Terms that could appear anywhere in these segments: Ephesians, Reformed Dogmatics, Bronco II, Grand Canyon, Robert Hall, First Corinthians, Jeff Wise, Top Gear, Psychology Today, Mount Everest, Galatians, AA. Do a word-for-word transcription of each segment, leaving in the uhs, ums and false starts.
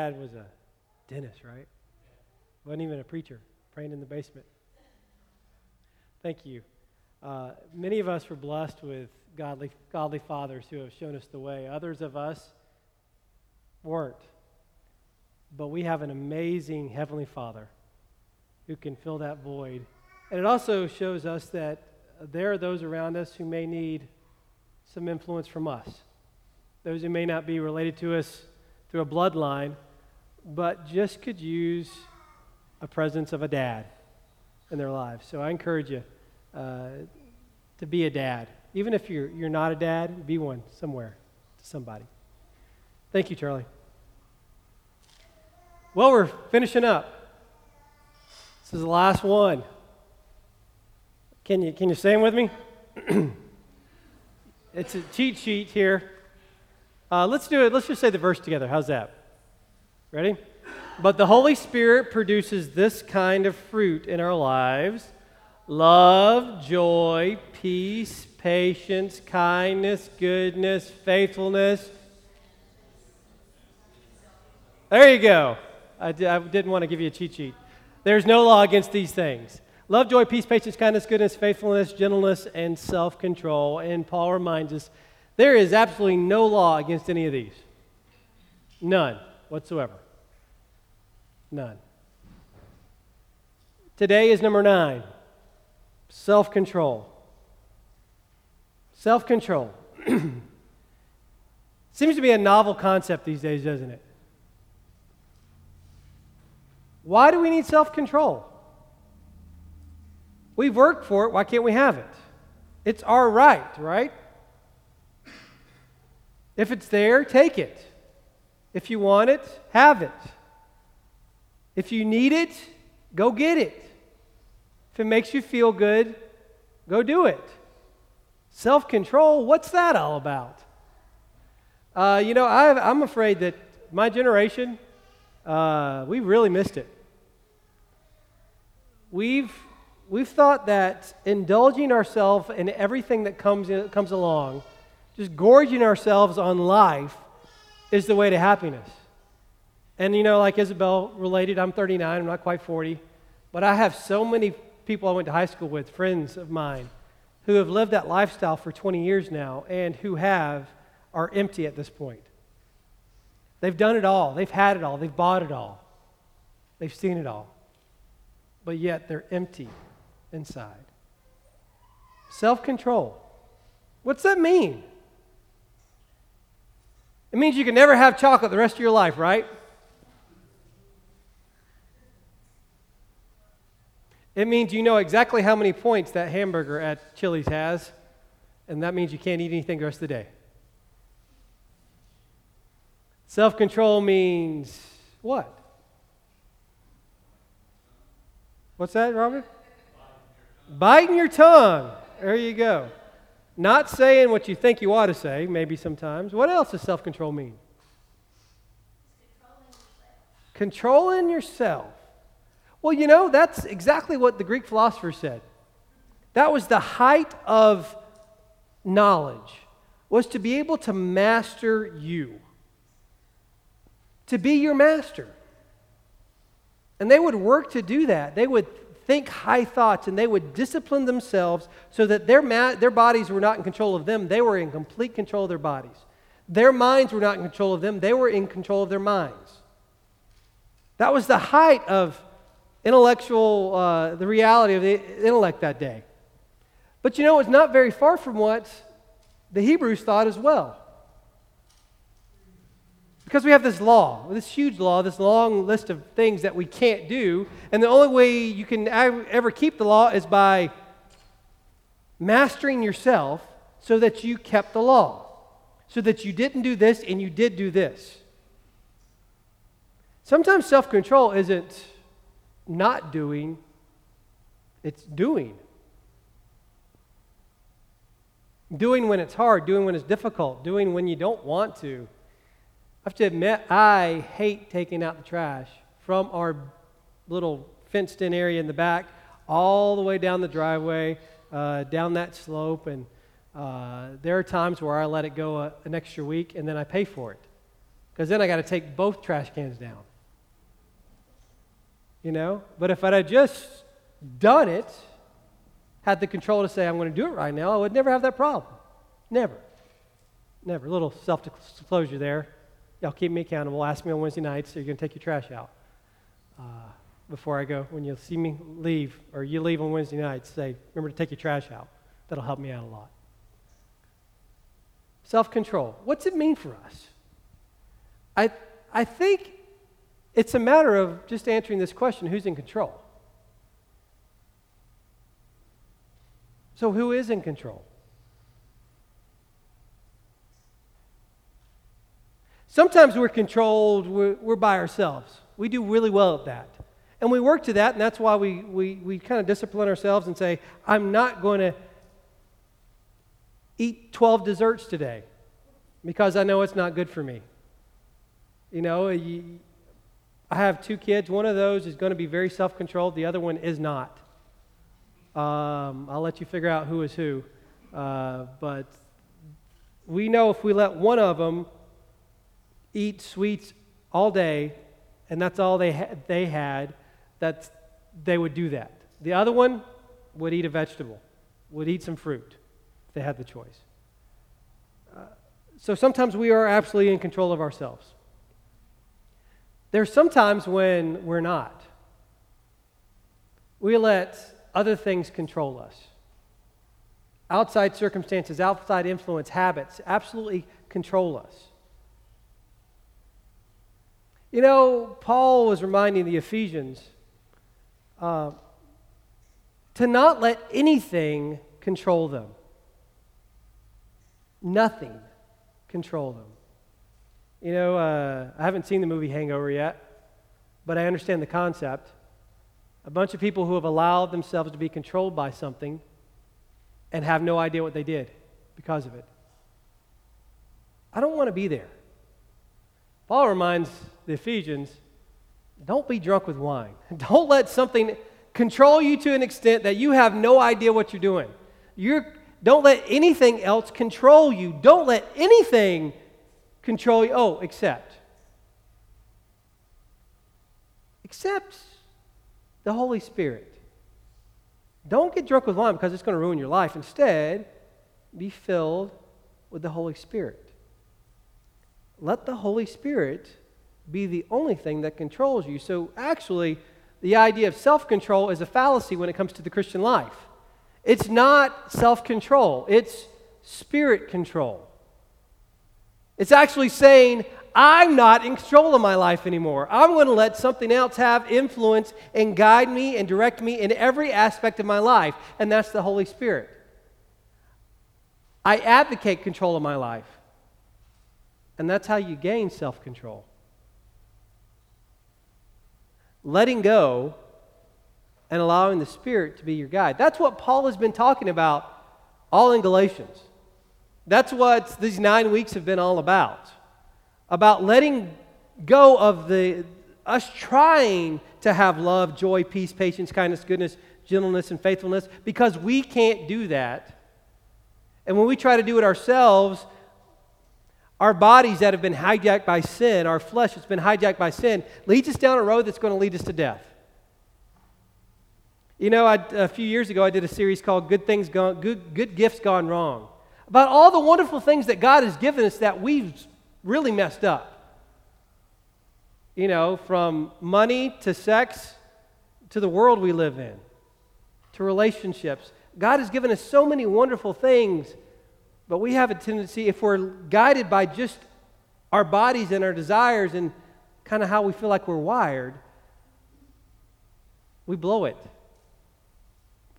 Dad was a dentist, right? Wasn't even a preacher, praying in the basement. Thank you. Uh, many of us were blessed with godly, godly fathers who have shown us the way. Others of us weren't. But we have an amazing Heavenly Father who can fill that void. And it also shows us that there are those around us who may need some influence from us, those who may not be related to us through a bloodline, but just could use a presence of a dad in their lives. So I encourage you uh, to be a dad. Even if you're, you're not a dad, be one somewhere to somebody. Thank you, Charlie. Well, we're finishing up. This is the last one. Can you can you sing with me? It's a cheat sheet here. Uh, let's do it. Let's just say the verse together. How's that? Ready? But the Holy Spirit produces this kind of fruit in our lives: love, joy, peace, patience, kindness, goodness, faithfulness. There you go. I, d- I didn't want to give you a cheat sheet. There's no law against these things. Love, joy, peace, patience, kindness, goodness, faithfulness, gentleness, and self-control. And Paul reminds us there is absolutely no law against any of these. None whatsoever. None. Today is number nine, self-control. Self-control. Seems to be a novel concept these days, doesn't it? Why do we need self-control? We've worked for it. Why can't we have it? It's our right, right? If it's there, take it. If you want it, have it. If you need it, go get it. If it makes you feel good, go do it. Self-control, what's that all about? Uh, you know, I've, I'm afraid that my generation, uh, we really missed it. We've... We've thought that indulging ourselves in everything that comes in, comes along, just gorging ourselves on life, is the way to happiness. And you know, like Isabel related, I'm thirty-nine, I'm not quite forty, but I have so many people I went to high school with, friends of mine, who have lived that lifestyle for twenty years now and who have are empty at this point. They've done it all, they've had it all, they've bought it all, they've seen it all, but yet they're empty inside. Self-control. What's that mean? It means you can never have chocolate the rest of your life, right? It means you know exactly how many points that hamburger at Chili's has, and that means you can't eat anything the rest of the day. Self-control means what? What's that, Robert? Biting your tongue. There you go. Not saying what you think you ought to say, maybe sometimes. What else does self-control mean? Controlling yourself. Controlling yourself. Well, you know, that's exactly what the Greek philosopher said. That was the height of knowledge, was to be able to master you, to be your master. And they would work to do that. They would think high thoughts, and they would discipline themselves so that their ma- their bodies were not in control of them. They were in complete control of their bodies. Their minds were not in control of them. They were in control of their minds. That was the height of intellectual, uh, the reality of the intellect that day. But you know, it's not very far from what the Hebrews thought as well. Because we have this law, this huge law, this long list of things that we can't do, and the only way you can ever keep the law is by mastering yourself so that you kept the law, so that you didn't do this and you did do this. Sometimes self-control isn't not doing, it's doing. Doing when it's hard, doing when it's difficult, doing when you don't want to. I have to admit, I hate taking out the trash from our little fenced-in area in the back all the way down the driveway, uh, down that slope, and uh, there are times where I let it go a, an extra week, and then I pay for it because then I got to take both trash cans down. You know? But if I'd have just done it, had the control to say, I'm going to do it right now, I would never have that problem. Never. Never. A little self-disclosure there. Y'all keep me accountable. Ask me on Wednesday nights, so you're going to take your trash out. Uh, before I go, when you see me leave, or you leave on Wednesday nights, say, remember to take your trash out. That'll help me out a lot. Self-control. What's it mean for us? I I think it's a matter of just answering this question, who's in control? So who is in control? Sometimes we're controlled, we're, we're by ourselves. We do really well at that. And we work to that, and that's why we, we, we kind of discipline ourselves and say, I'm not going to eat twelve desserts today because I know it's not good for me. You know, you, I have two kids. One of those is going to be very self-controlled. The other one is not. Um, I'll let you figure out who is who. Uh, but we know if we let one of them eat sweets all day, and that's all they ha- they had, that's, they would do that. The other one would eat a vegetable, would eat some fruit if they had the choice. Uh, so sometimes we are absolutely in control of ourselves. There's sometimes when we're not. We let other things control us. Outside circumstances, outside influence, habits absolutely control us. You know, Paul was reminding the Ephesians uh, to not let anything control them. Nothing control them. You know, uh, I haven't seen the movie Hangover yet, but I understand the concept. A bunch of people who have allowed themselves to be controlled by something and have no idea what they did because of it. I don't want to be there. Paul reminds the Ephesians, don't be drunk with wine. Don't let something control you to an extent that you have no idea what you're doing. You're, don't let anything else control you. Don't let anything control you. Oh, except. Except the Holy Spirit. Don't get drunk with wine because it's going to ruin your life. Instead, be filled with the Holy Spirit. Let the Holy Spirit be the only thing that controls you. So actually, the idea of self-control is a fallacy when it comes to the Christian life. It's not self-control. It's spirit control. It's actually saying, I'm not in control of my life anymore. I'm going to let something else have influence and guide me and direct me in every aspect of my life, and that's the Holy Spirit. I advocate control of my life, and that's how you gain self-control. Letting go and allowing the Spirit to be your guide. That's what Paul has been talking about all in Galatians. That's what these nine weeks have been all about, about letting go of the us trying to have love, joy, peace, patience, kindness, goodness, gentleness, and faithfulness, because we can't do that. And when we try to do it ourselves, our bodies that have been hijacked by sin, our flesh that's been hijacked by sin, leads us down a road that's going to lead us to death. You know, I, a few years ago, I did a series called Good Things Gone, Good, Good Gifts Gone Wrong, about all the wonderful things that God has given us that we've really messed up. You know, from money to sex to the world we live in, to relationships. God has given us so many wonderful things, but we have a tendency, if we're guided by just our bodies and our desires and kind of how we feel like we're wired, we blow it.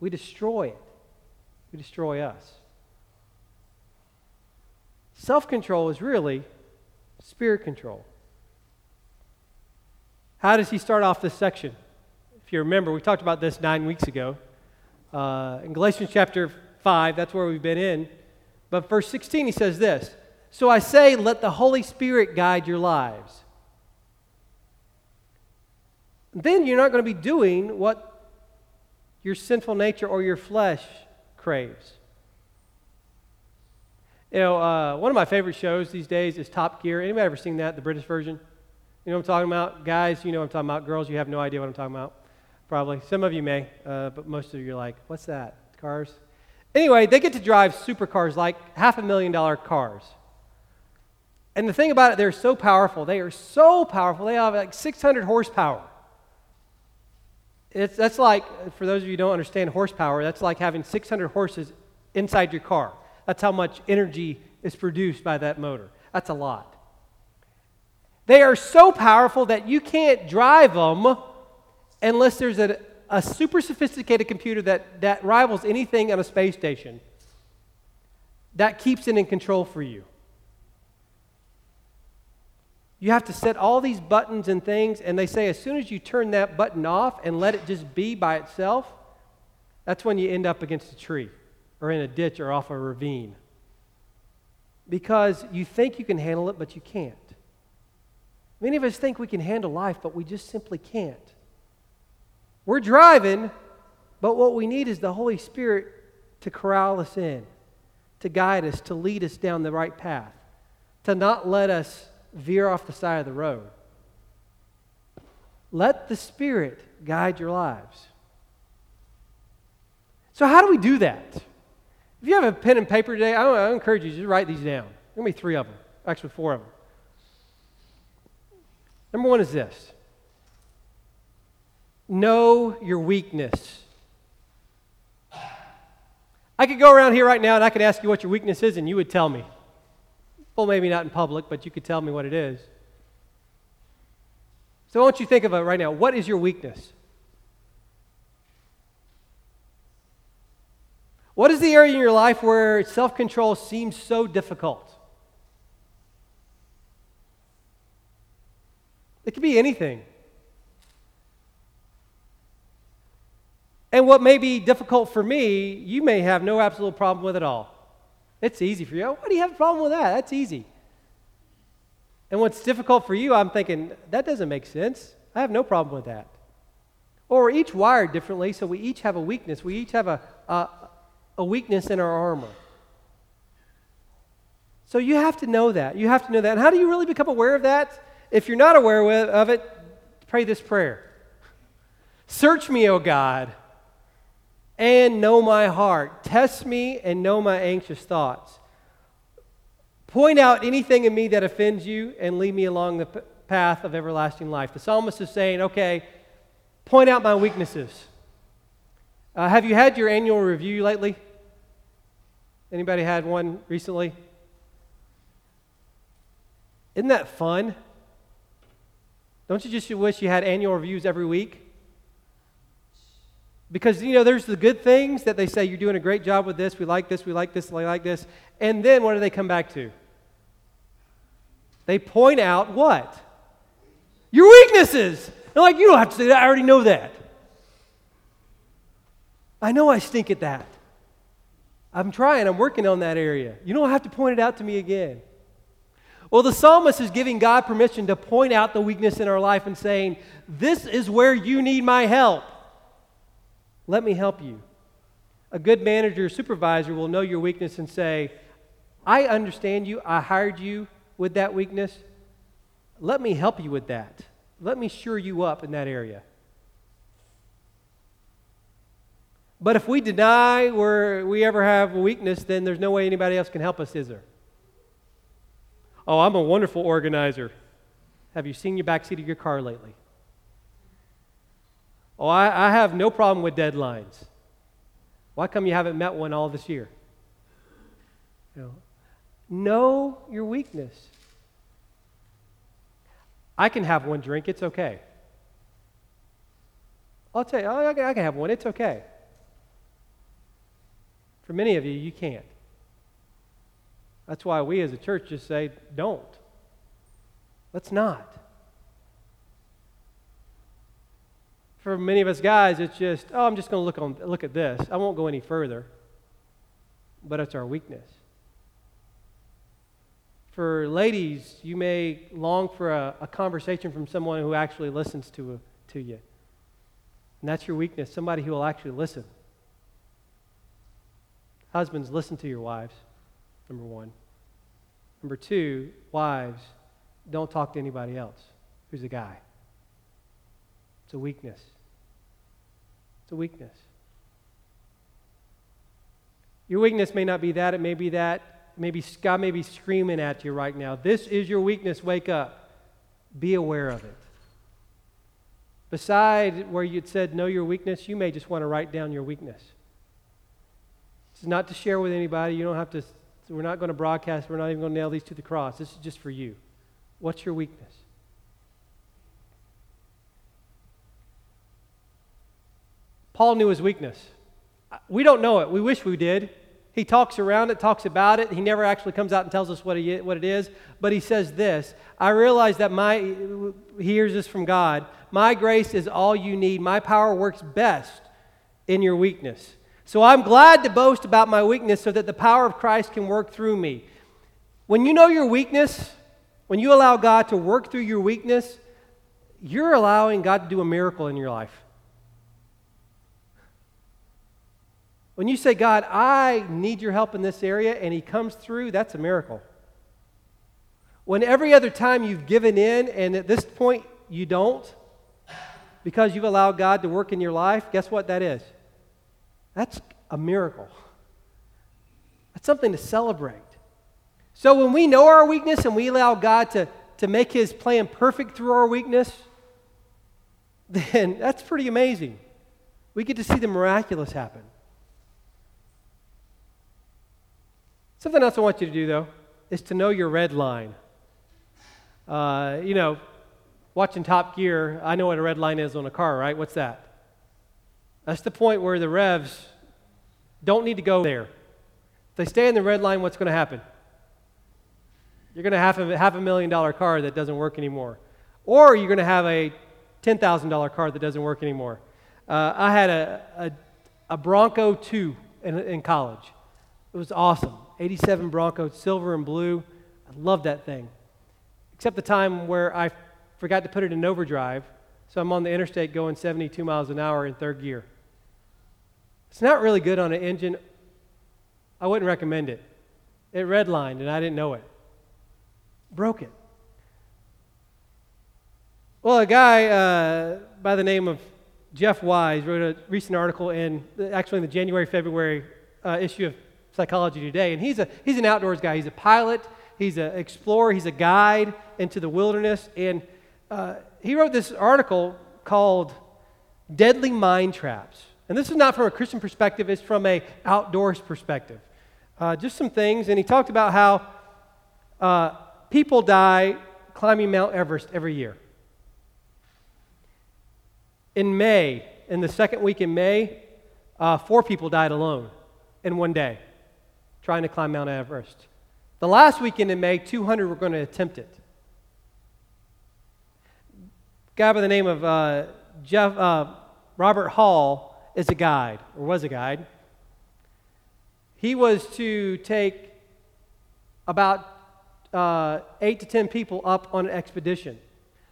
We destroy it. We destroy us. Self-control is really spirit control. How does he start off this section? If you remember, we talked about this nine weeks ago. Uh, in Galatians chapter five, that's where we've been in. But verse sixteen, he says this, so I say, let the Holy Spirit guide your lives. Then you're not going to be doing what your sinful nature or your flesh craves. You know, uh, one of my favorite shows these days is Top Gear. Anybody ever seen that, the British version? You know what I'm talking about? Guys, you know what I'm talking about. Girls, you have no idea what I'm talking about, probably. Some of you may, uh, but most of you are like, what's that, cars? Anyway, they get to drive supercars, like half a million dollar cars. And the thing about it, they're so powerful. They are so powerful. They have like six hundred horsepower. It's, that's like, for those of you who don't understand horsepower, that's like having six hundred horses inside your car. That's how much energy is produced by that motor. That's a lot. They are so powerful that you can't drive them unless there's a, a super sophisticated computer that, that rivals anything on a space station that keeps it in control for you. You have to set all these buttons and things, and they say as soon as you turn that button off and let it just be by itself, that's when you end up against a tree or in a ditch or off a ravine, because you think you can handle it, but you can't. Many of us think we can handle life, but we just simply can't. We're driving, but what we need is the Holy Spirit to corral us in, to guide us, to lead us down the right path, to not let us veer off the side of the road. Let the Spirit guide your lives. So how do we do that? If you have a pen and paper today, I, I encourage you to just write these down. There'll be three of them, actually four of them. Number one is this. Know your weakness. I could go around here right now and I could ask you what your weakness is and you would tell me. Well, maybe not in public, but you could tell me what it is. So I want you to think of it right now. What is your weakness? What is the area in your life where self-control seems so difficult? It could be anything. And what may be difficult for me, you may have no absolute problem with at all. It's easy for you. Why do you have a problem with that? That's easy. And what's difficult for you, I'm thinking, that doesn't make sense. I have no problem with that. Or we're each wired differently, so we each have a weakness. We each have a, a, a weakness in our armor. So you have to know that. You have to know that. And how do you really become aware of that? If you're not aware of it, pray this prayer. Search me, O God, and know my heart. Test me and know my anxious thoughts. Point out anything in me that offends you and lead me along the path of everlasting life. The psalmist is saying, okay, point out my weaknesses. Uh, have you had your annual review lately? Anybody had one recently? Isn't that fun? Don't you just wish you had annual reviews every week? Because, you know, there's the good things that they say, you're doing a great job with this, we like this, we like this, we like this. And then what do they come back to? They point out what? Your weaknesses. They're like, you don't have to say that, I already know that. I know I stink at that. I'm trying, I'm working on that area. You don't have to point it out to me again. Well, the psalmist is giving God permission to point out the weakness in our life and saying, this is where you need my help. Let me help you. A good manager or supervisor will know your weakness and say, I understand you. I hired you with that weakness. Let me help you with that. Let me shore you up in that area. But if we deny we're, we ever have a weakness, then there's no way anybody else can help us, is there? Oh, I'm a wonderful organizer. Have you seen your backseat of your car lately? Oh, I, I have no problem with deadlines. Why come you haven't met one all this year? You know, know your weakness. I can have one drink. It's okay. I'll tell you, I can, I can have one. It's okay. For many of you, you can't. That's why we as a church just say, don't. Let's not. For many of us guys, it's just, oh, I'm just going to look on, look at this. I won't go any further. But it's our weakness. For ladies, you may long for a, a conversation from someone who actually listens to, to you. And that's your weakness, somebody who will actually listen. Husbands, listen to your wives, number one. Number two, wives, don't talk to anybody else who's a guy. It's a weakness. It's a weakness. Your weakness may not be that. It may be that. Maybe God may be screaming at you right now. This is your weakness. Wake up. Be aware of it. Beside where you'd said know your weakness, you may just want to write down your weakness. This is not to share with anybody. You don't have to. We're not going to broadcast. We're not even going to nail these to the cross. This is just for you. What's your weakness? Paul knew his weakness. We don't know it. We wish we did. He talks around it, talks about it. He never actually comes out and tells us what he, what it is. But he says this, I realize that my, he hears this from God, my grace is all you need. My power works best in your weakness. So I'm glad to boast about my weakness so that the power of Christ can work through me. When you know your weakness, when you allow God to work through your weakness, you're allowing God to do a miracle in your life. When you say, God, I need your help in this area, and he comes through, that's a miracle. When every other time you've given in, and at this point you don't, because you've allowed God to work in your life, guess what that is? That's a miracle. That's something to celebrate. So when we know our weakness and we allow God to, to make his plan perfect through our weakness, then that's pretty amazing. We get to see the miraculous happen. Something else I want you to do, though, is to know your red line. Uh, you know, watching Top Gear, I know what a red line is on a car, right? What's that? That's the point where the revs don't need to go there. If they stay in the red line, what's going to happen? You're going to have a half a million dollar car that doesn't work anymore. Or you're going to have a ten thousand dollars car that doesn't work anymore. Uh, I had a, a, a Bronco two in, in college. It was awesome. eighty-seven Bronco, silver and blue. I loved that thing. Except the time where I forgot to put it in overdrive, so I'm on the interstate going seventy-two miles an hour in third gear. It's not really good on an engine. I wouldn't recommend it. It redlined, and I didn't know it. Broke it. Well, a guy uh, by the name of Jeff Wise wrote a recent article in, actually in the January, February uh, issue of Psychology Today, and he's a he's an outdoors guy. He's a pilot, he's an explorer, he's a guide into the wilderness, and uh, he wrote this article called Deadly Mind Traps. And this is not from a Christian perspective, it's from a outdoors perspective. Uh, just some things, and he talked about how uh, people die climbing Mount Everest every year. In May, in the second week in May, uh, four people died alone in one day, trying to climb Mount Everest. The last weekend in May, two hundred were going to attempt it. A guy by the name of uh, Jeff uh, Robert Hall is a guide, or was a guide. He was to take about uh, eight to ten people up on an expedition.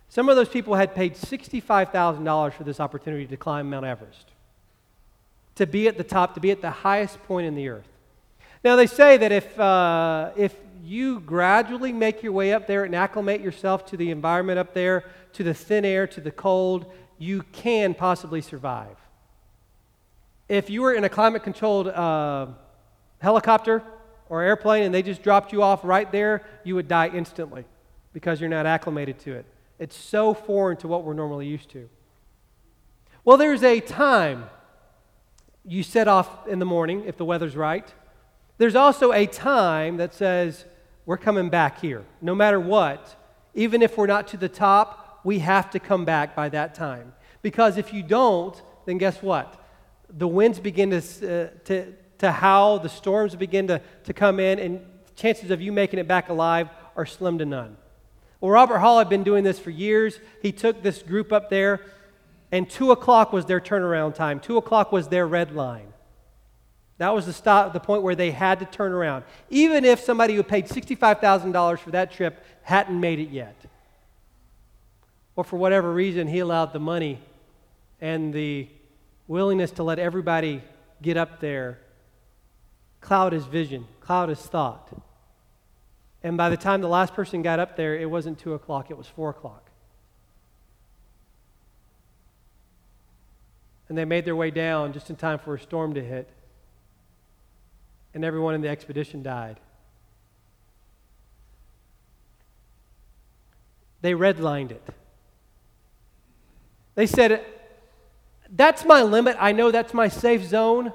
Some of those people had paid sixty-five thousand dollars for this opportunity to climb Mount Everest, to be at the top, to be at the highest point in the earth. Now, they say that if uh, if you gradually make your way up there and acclimate yourself to the environment up there, to the thin air, to the cold, you can possibly survive. If you were in a climate-controlled uh, helicopter or airplane and they just dropped you off right there, you would die instantly because you're not acclimated to it. It's so foreign to what we're normally used to. Well, there's a time you set off in the morning if the weather's right. There's also a time that says, we're coming back here. No matter what, even if we're not to the top, we have to come back by that time. Because if you don't, then guess what? The winds begin to uh, to, to howl, the storms begin to, to come in, and chances of you making it back alive are slim to none. Well, Robert Hall had been doing this for years. He took this group up there, and two o'clock was their turnaround time. two o'clock was their red line. That was the stop, the point where they had to turn around. Even if somebody who paid sixty-five thousand dollars for that trip hadn't made it yet. Or for whatever reason, he allowed the money and the willingness to let everybody get up there cloud his vision, cloud his thought. And by the time the last person got up there, it wasn't two o'clock, it was four o'clock. And they made their way down just in time for a storm to hit. And everyone in the expedition died. They redlined it. They said, that's my limit. I know that's my safe zone,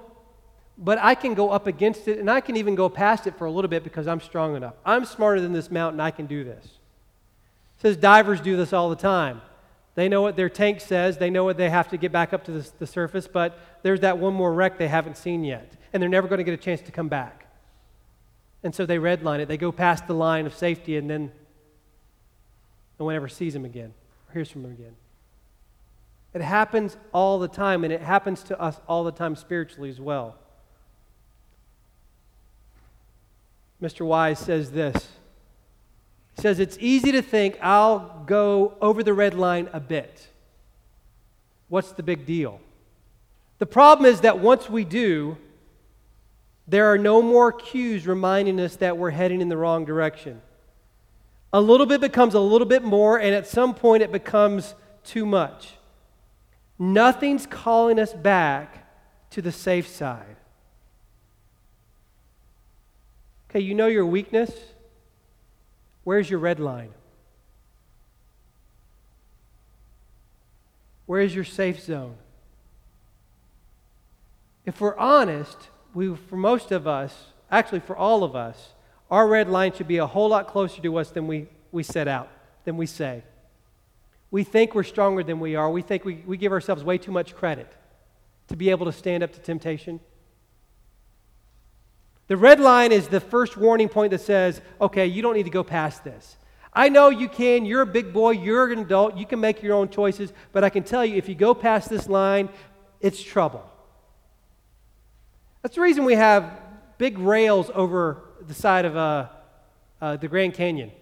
but I can go up against it, and I can even go past it for a little bit because I'm strong enough. I'm smarter than this mountain. I can do this. It says divers do this all the time. They know what their tank says. They know what they have to get back up to the, the surface, but there's that one more wreck they haven't seen yet, and they're never going to get a chance to come back. And so they redline it. They go past the line of safety, and then no one ever sees them again or hears from them again. It happens all the time, and it happens to us all the time spiritually as well. Mister Wise says this. He says, it's easy to think I'll go over the red line a bit. What's the big deal? The problem is that once we do, there are no more cues reminding us that we're heading in the wrong direction. A little bit becomes a little bit more, and at some point it becomes too much. Nothing's calling us back to the safe side. Okay, you know your weakness. Where's your red line? Where's your safe zone? If we're honest, we, for most of us, actually for all of us, our red line should be a whole lot closer to us than we, we set out, than we say. We think we're stronger than we are. We think we, we give ourselves way too much credit to be able to stand up to temptation. The red line is the first warning point that says, okay, you don't need to go past this. I know you can. You're a big boy. You're an adult. You can make your own choices. But I can tell you, if you go past this line, it's trouble. That's the reason we have big rails over the side of uh, uh, the Grand Canyon.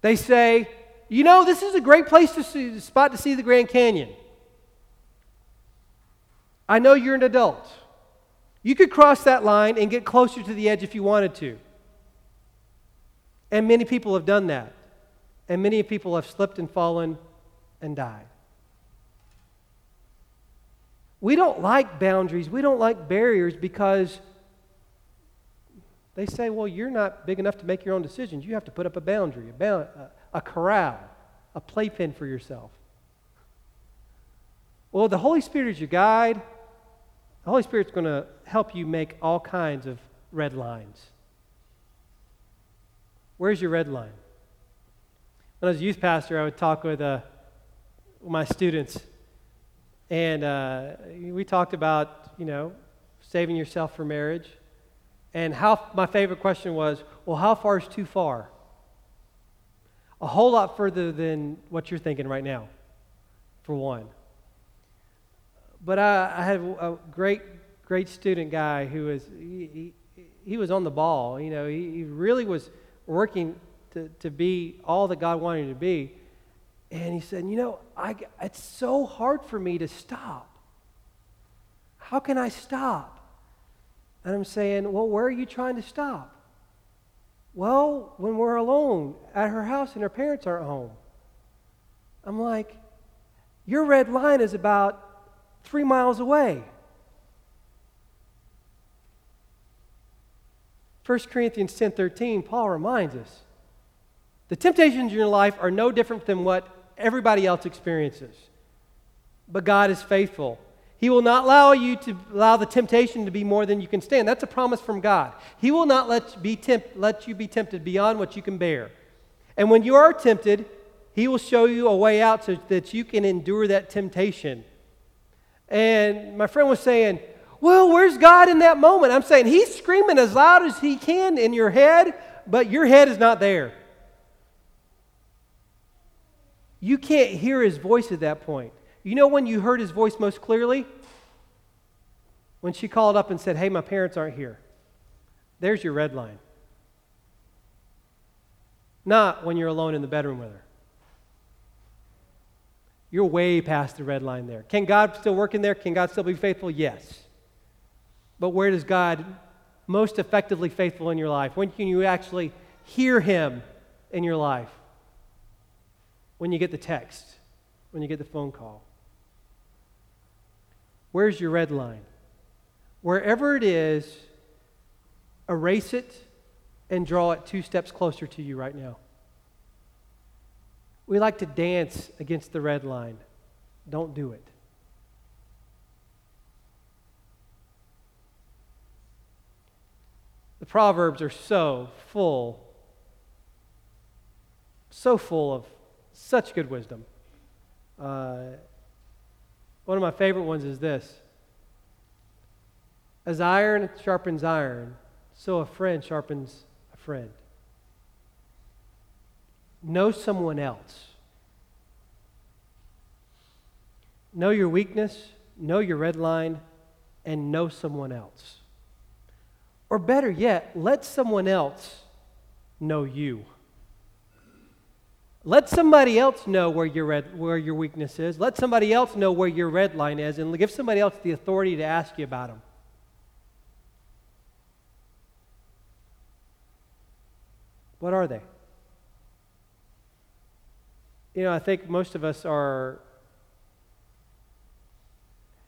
They say, you know, this is a great place to see, spot to see the Grand Canyon. I know you're an adult. You could cross that line and get closer to the edge if you wanted to. And many people have done that. And many people have slipped and fallen and died. We don't like boundaries. We don't like barriers because they say, well, you're not big enough to make your own decisions. You have to put up a boundary, a, bound, a, a corral, a playpen for yourself. Well, the Holy Spirit is your guide. The Holy Spirit's going to help you make all kinds of red lines. Where's your red line? When I was a youth pastor, I would talk with uh, my students, and uh, we talked about, you know, saving yourself for marriage, and how my favorite question was, well, how far is too far? A whole lot further than what you're thinking right now, for one. But I, I had a great, great student guy who was, he, he, he was on the ball. You know, he, he really was working to, to be all that God wanted him to be. And he said, you know, I, it's so hard for me to stop. How can I stop? And I'm saying, well, where are you trying to stop? Well, when we're alone at her house and her parents aren't home. I'm like, your red line is about three miles away. First Corinthians ten thirteen, Paul reminds us, the temptations in your life are no different than what everybody else experiences. But God is faithful. He will not allow you to allow the temptation to be more than you can stand. That's a promise from God. He will not let you be, tempt, let you be tempted beyond what you can bear. And when you are tempted, He will show you a way out so that you can endure that temptation. And my friend was saying, well, where's God in that moment? I'm saying, He's screaming as loud as He can in your head, but your head is not there. You can't hear His voice at that point. You know when you heard His voice most clearly? When she called up and said, hey, my parents aren't here. There's your red line. Not when you're alone in the bedroom with her. You're way past the red line there. Can God still work in there? Can God still be faithful? Yes. But where does God most effectively faithful in your life? When can you actually hear him in your life? When you get the text, when you get the phone call. Where's your red line? Wherever it is, erase it and draw it two steps closer to you right now. We like to dance against the red line. Don't do it. The Proverbs are so full, so full of such good wisdom. Uh, one of my favorite ones is this. As iron sharpens iron, so a friend sharpens a friend. Know someone else. Know your weakness, know your red line, and know someone else. Or better yet, let someone else know you. Let somebody else know where your red, where your weakness is. Let somebody else know where your red line is, and give somebody else the authority to ask you about them. What are they? You know, I think most of us are,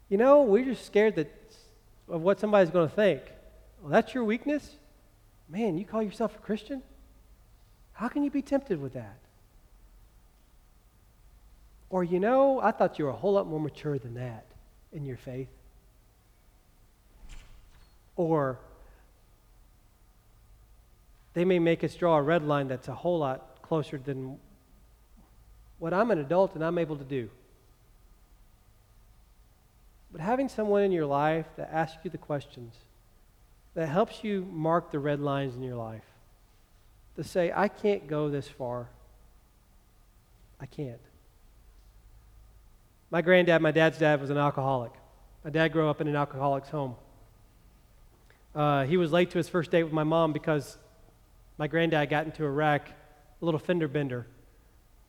you know, we're just scared that of what somebody's going to think. Well, that's your weakness? Man, you call yourself a Christian? How can you be tempted with that? Or, you know, I thought you were a whole lot more mature than that in your faith. Or they may make us draw a red line that's a whole lot closer than what I'm an adult and I'm able to do. But having someone in your life that asks you the questions, that helps you mark the red lines in your life, to say, I can't go this far. I can't. My granddad, my dad's dad, was an alcoholic. My dad grew up in an alcoholic's home. Uh, he was late to his first date with my mom because my granddad got into a wreck, a little fender bender,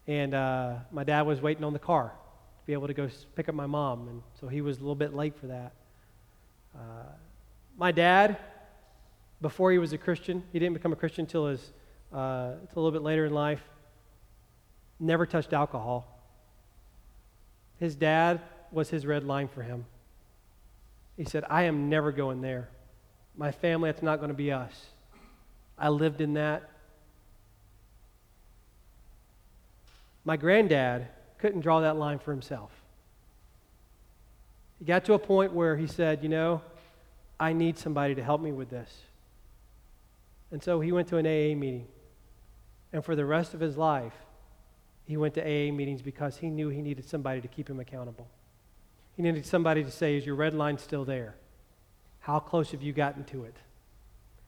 and uh, my dad was waiting on the car to be able to go pick up my mom, and so he was a little bit late for that. Uh, My dad, before he was a Christian, he didn't become a Christian until his, uh, until a little bit later in life, never touched alcohol. His dad was his red line for him. He said, I am never going there. My family, that's not going to be us. I lived in that. My granddad couldn't draw that line for himself. He got to a point where he said, you know, I need somebody to help me with this. And so he went to an A A meeting. And for the rest of his life, he went to A A meetings because he knew he needed somebody to keep him accountable. He needed somebody to say, is your red line still there? How close have you gotten to it?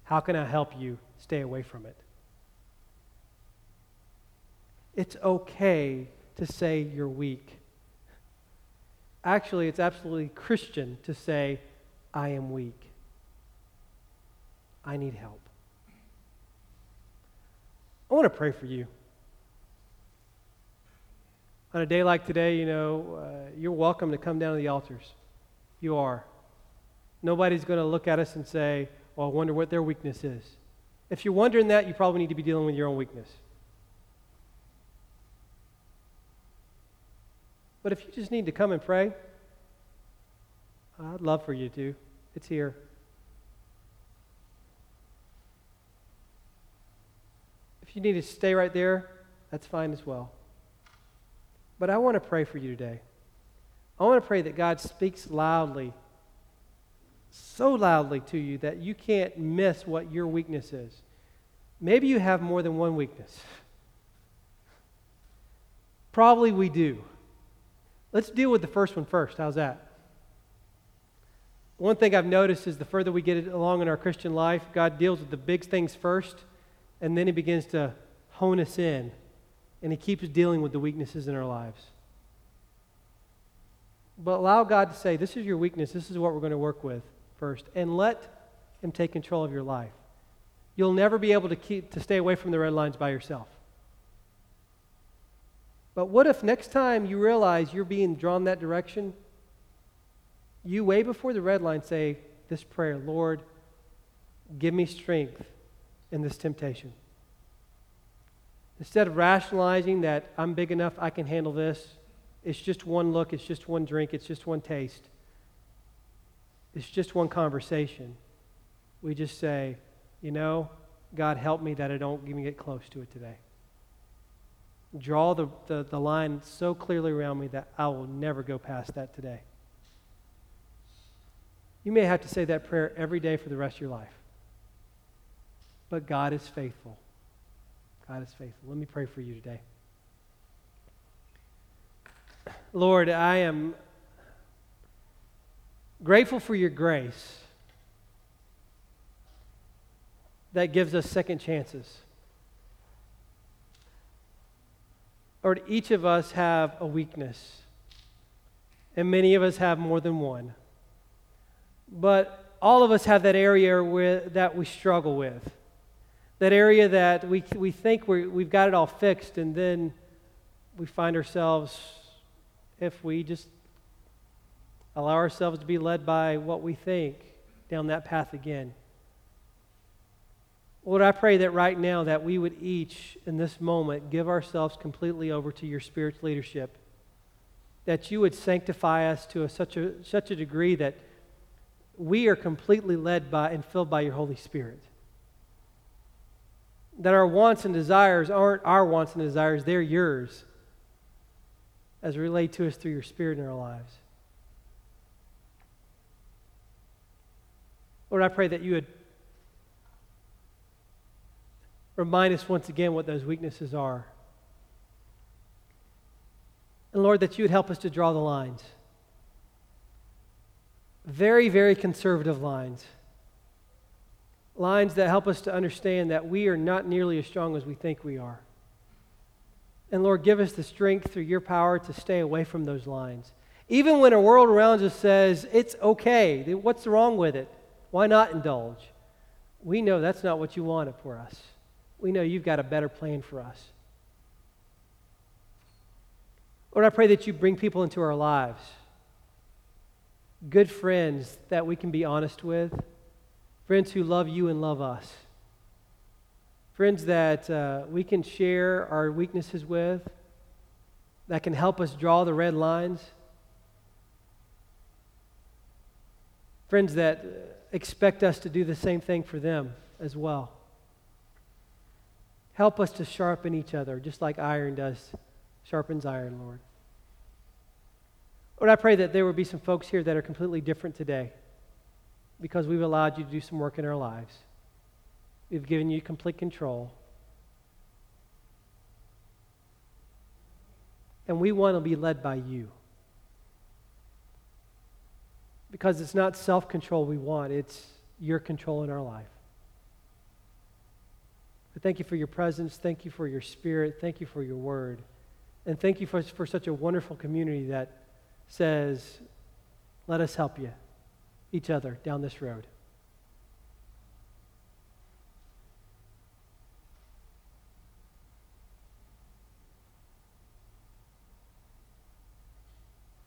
How can I help you stay away from it? It's okay to say you're weak. Actually, it's absolutely Christian to say, I am weak. I need help. I want to pray for you. On a day like today, you know, uh, you're welcome to come down to the altars. You are. Nobody's going to look at us and say, well, I wonder what their weakness is. If you're wondering that, you probably need to be dealing with your own weakness. But if you just need to come and pray, I'd love for you to. It's here. If you need to stay right there, that's fine as well. But I want to pray for you today. I want to pray that God speaks loudly, so loudly to you that you can't miss what your weakness is. Maybe you have more than one weakness. Probably we do. Let's deal with the first one first. How's that? One thing I've noticed is the further we get along in our Christian life, God deals with the big things first, and then he begins to hone us in, and he keeps dealing with the weaknesses in our lives. But allow God to say, this is your weakness, this is what we're going to work with first, and let him take control of your life. You'll never be able to keep to stay away from the red lines by yourself. But what if next time you realize you're being drawn that direction, you way before the red line say this prayer, Lord, give me strength in this temptation. Instead of rationalizing that I'm big enough, I can handle this, it's just one look, it's just one drink, it's just one taste, it's just one conversation, we just say, you know, God, help me that I don't even get close to it today. Draw the, the, the line so clearly around me that I will never go past that today. You may have to say that prayer every day for the rest of your life. But God is faithful. God is faithful. Let me pray for you today. Lord, I am grateful for your grace that gives us second chances. Lord, each of us have a weakness, and many of us have more than one. But all of us have that area where, that we struggle with, that area that we we think we we've got it all fixed, and then we find ourselves, if we just allow ourselves to be led by what we think, down that path again. Lord, I pray that right now that we would each, in this moment, give ourselves completely over to your Spirit's leadership, that you would sanctify us to a, such a such a degree that we are completely led by and filled by your Holy Spirit. That our wants and desires aren't our wants and desires, they're yours, as relayed to us through your Spirit in our lives. Lord, I pray that you would remind us once again what those weaknesses are. And Lord, that you would help us to draw the lines. Very, very conservative lines. Lines that help us to understand that we are not nearly as strong as we think we are. And Lord, give us the strength through your power to stay away from those lines. Even when a world around us says, it's okay, what's wrong with it? Why not indulge? We know that's not what you wanted for us. We know you've got a better plan for us. Lord, I pray that you bring people into our lives. Good friends that we can be honest with, friends who love you and love us, friends that uh, we can share our weaknesses with, that can help us draw the red lines, friends that expect us to do the same thing for them as well. Help us to sharpen each other, just like iron does, sharpens iron, Lord. Lord, I pray that there would be some folks here that are completely different today because we've allowed you to do some work in our lives. We've given you complete control. And we want to be led by you because it's not self-control we want, it's your control in our life. But thank you for your presence. Thank you for your Spirit. Thank you for your word. And thank you for, for such a wonderful community that says, let us help you, each other, down this road.